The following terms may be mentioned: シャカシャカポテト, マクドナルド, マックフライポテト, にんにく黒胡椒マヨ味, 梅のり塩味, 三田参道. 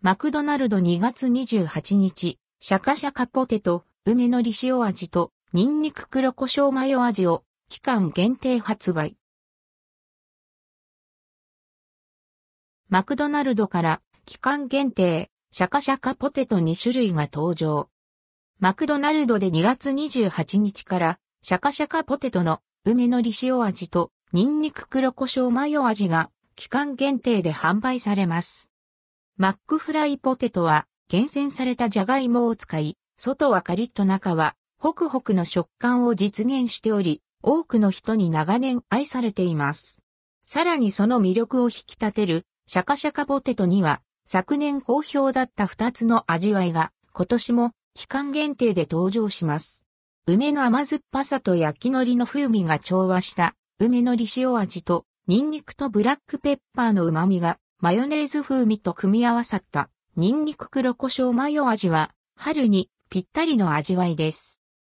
マクドナルド2月28日、シャカシャカポテト、梅のり塩味と、ニンニク黒胡椒マヨ味を、期間限定発売。マクドナルドから、期間限定、シャカシャカポテト2種類が登場。マクドナルドで2月28日から、シャカシャカポテトの、梅のり塩味と、ニンニク黒胡椒マヨ味が、期間限定で販売されます。マックフライポテトは、厳選されたジャガイモを使い、外はカリッと中は、ホクホクの食感を実現しており、多くの人に長年愛されています。さらにその魅力を引き立てる、シャカシャカポテトには、昨年好評だった2つの味わいが、今年も、期間限定で登場します。梅の甘酸っぱさと焼き海苔の風味が調和した、梅のり塩味と、ニンニクとブラックペッパーの旨味が、マヨネーズ風味と組み合わさった、ニンニク黒胡椒マヨ味は、春にぴったりの味わいです。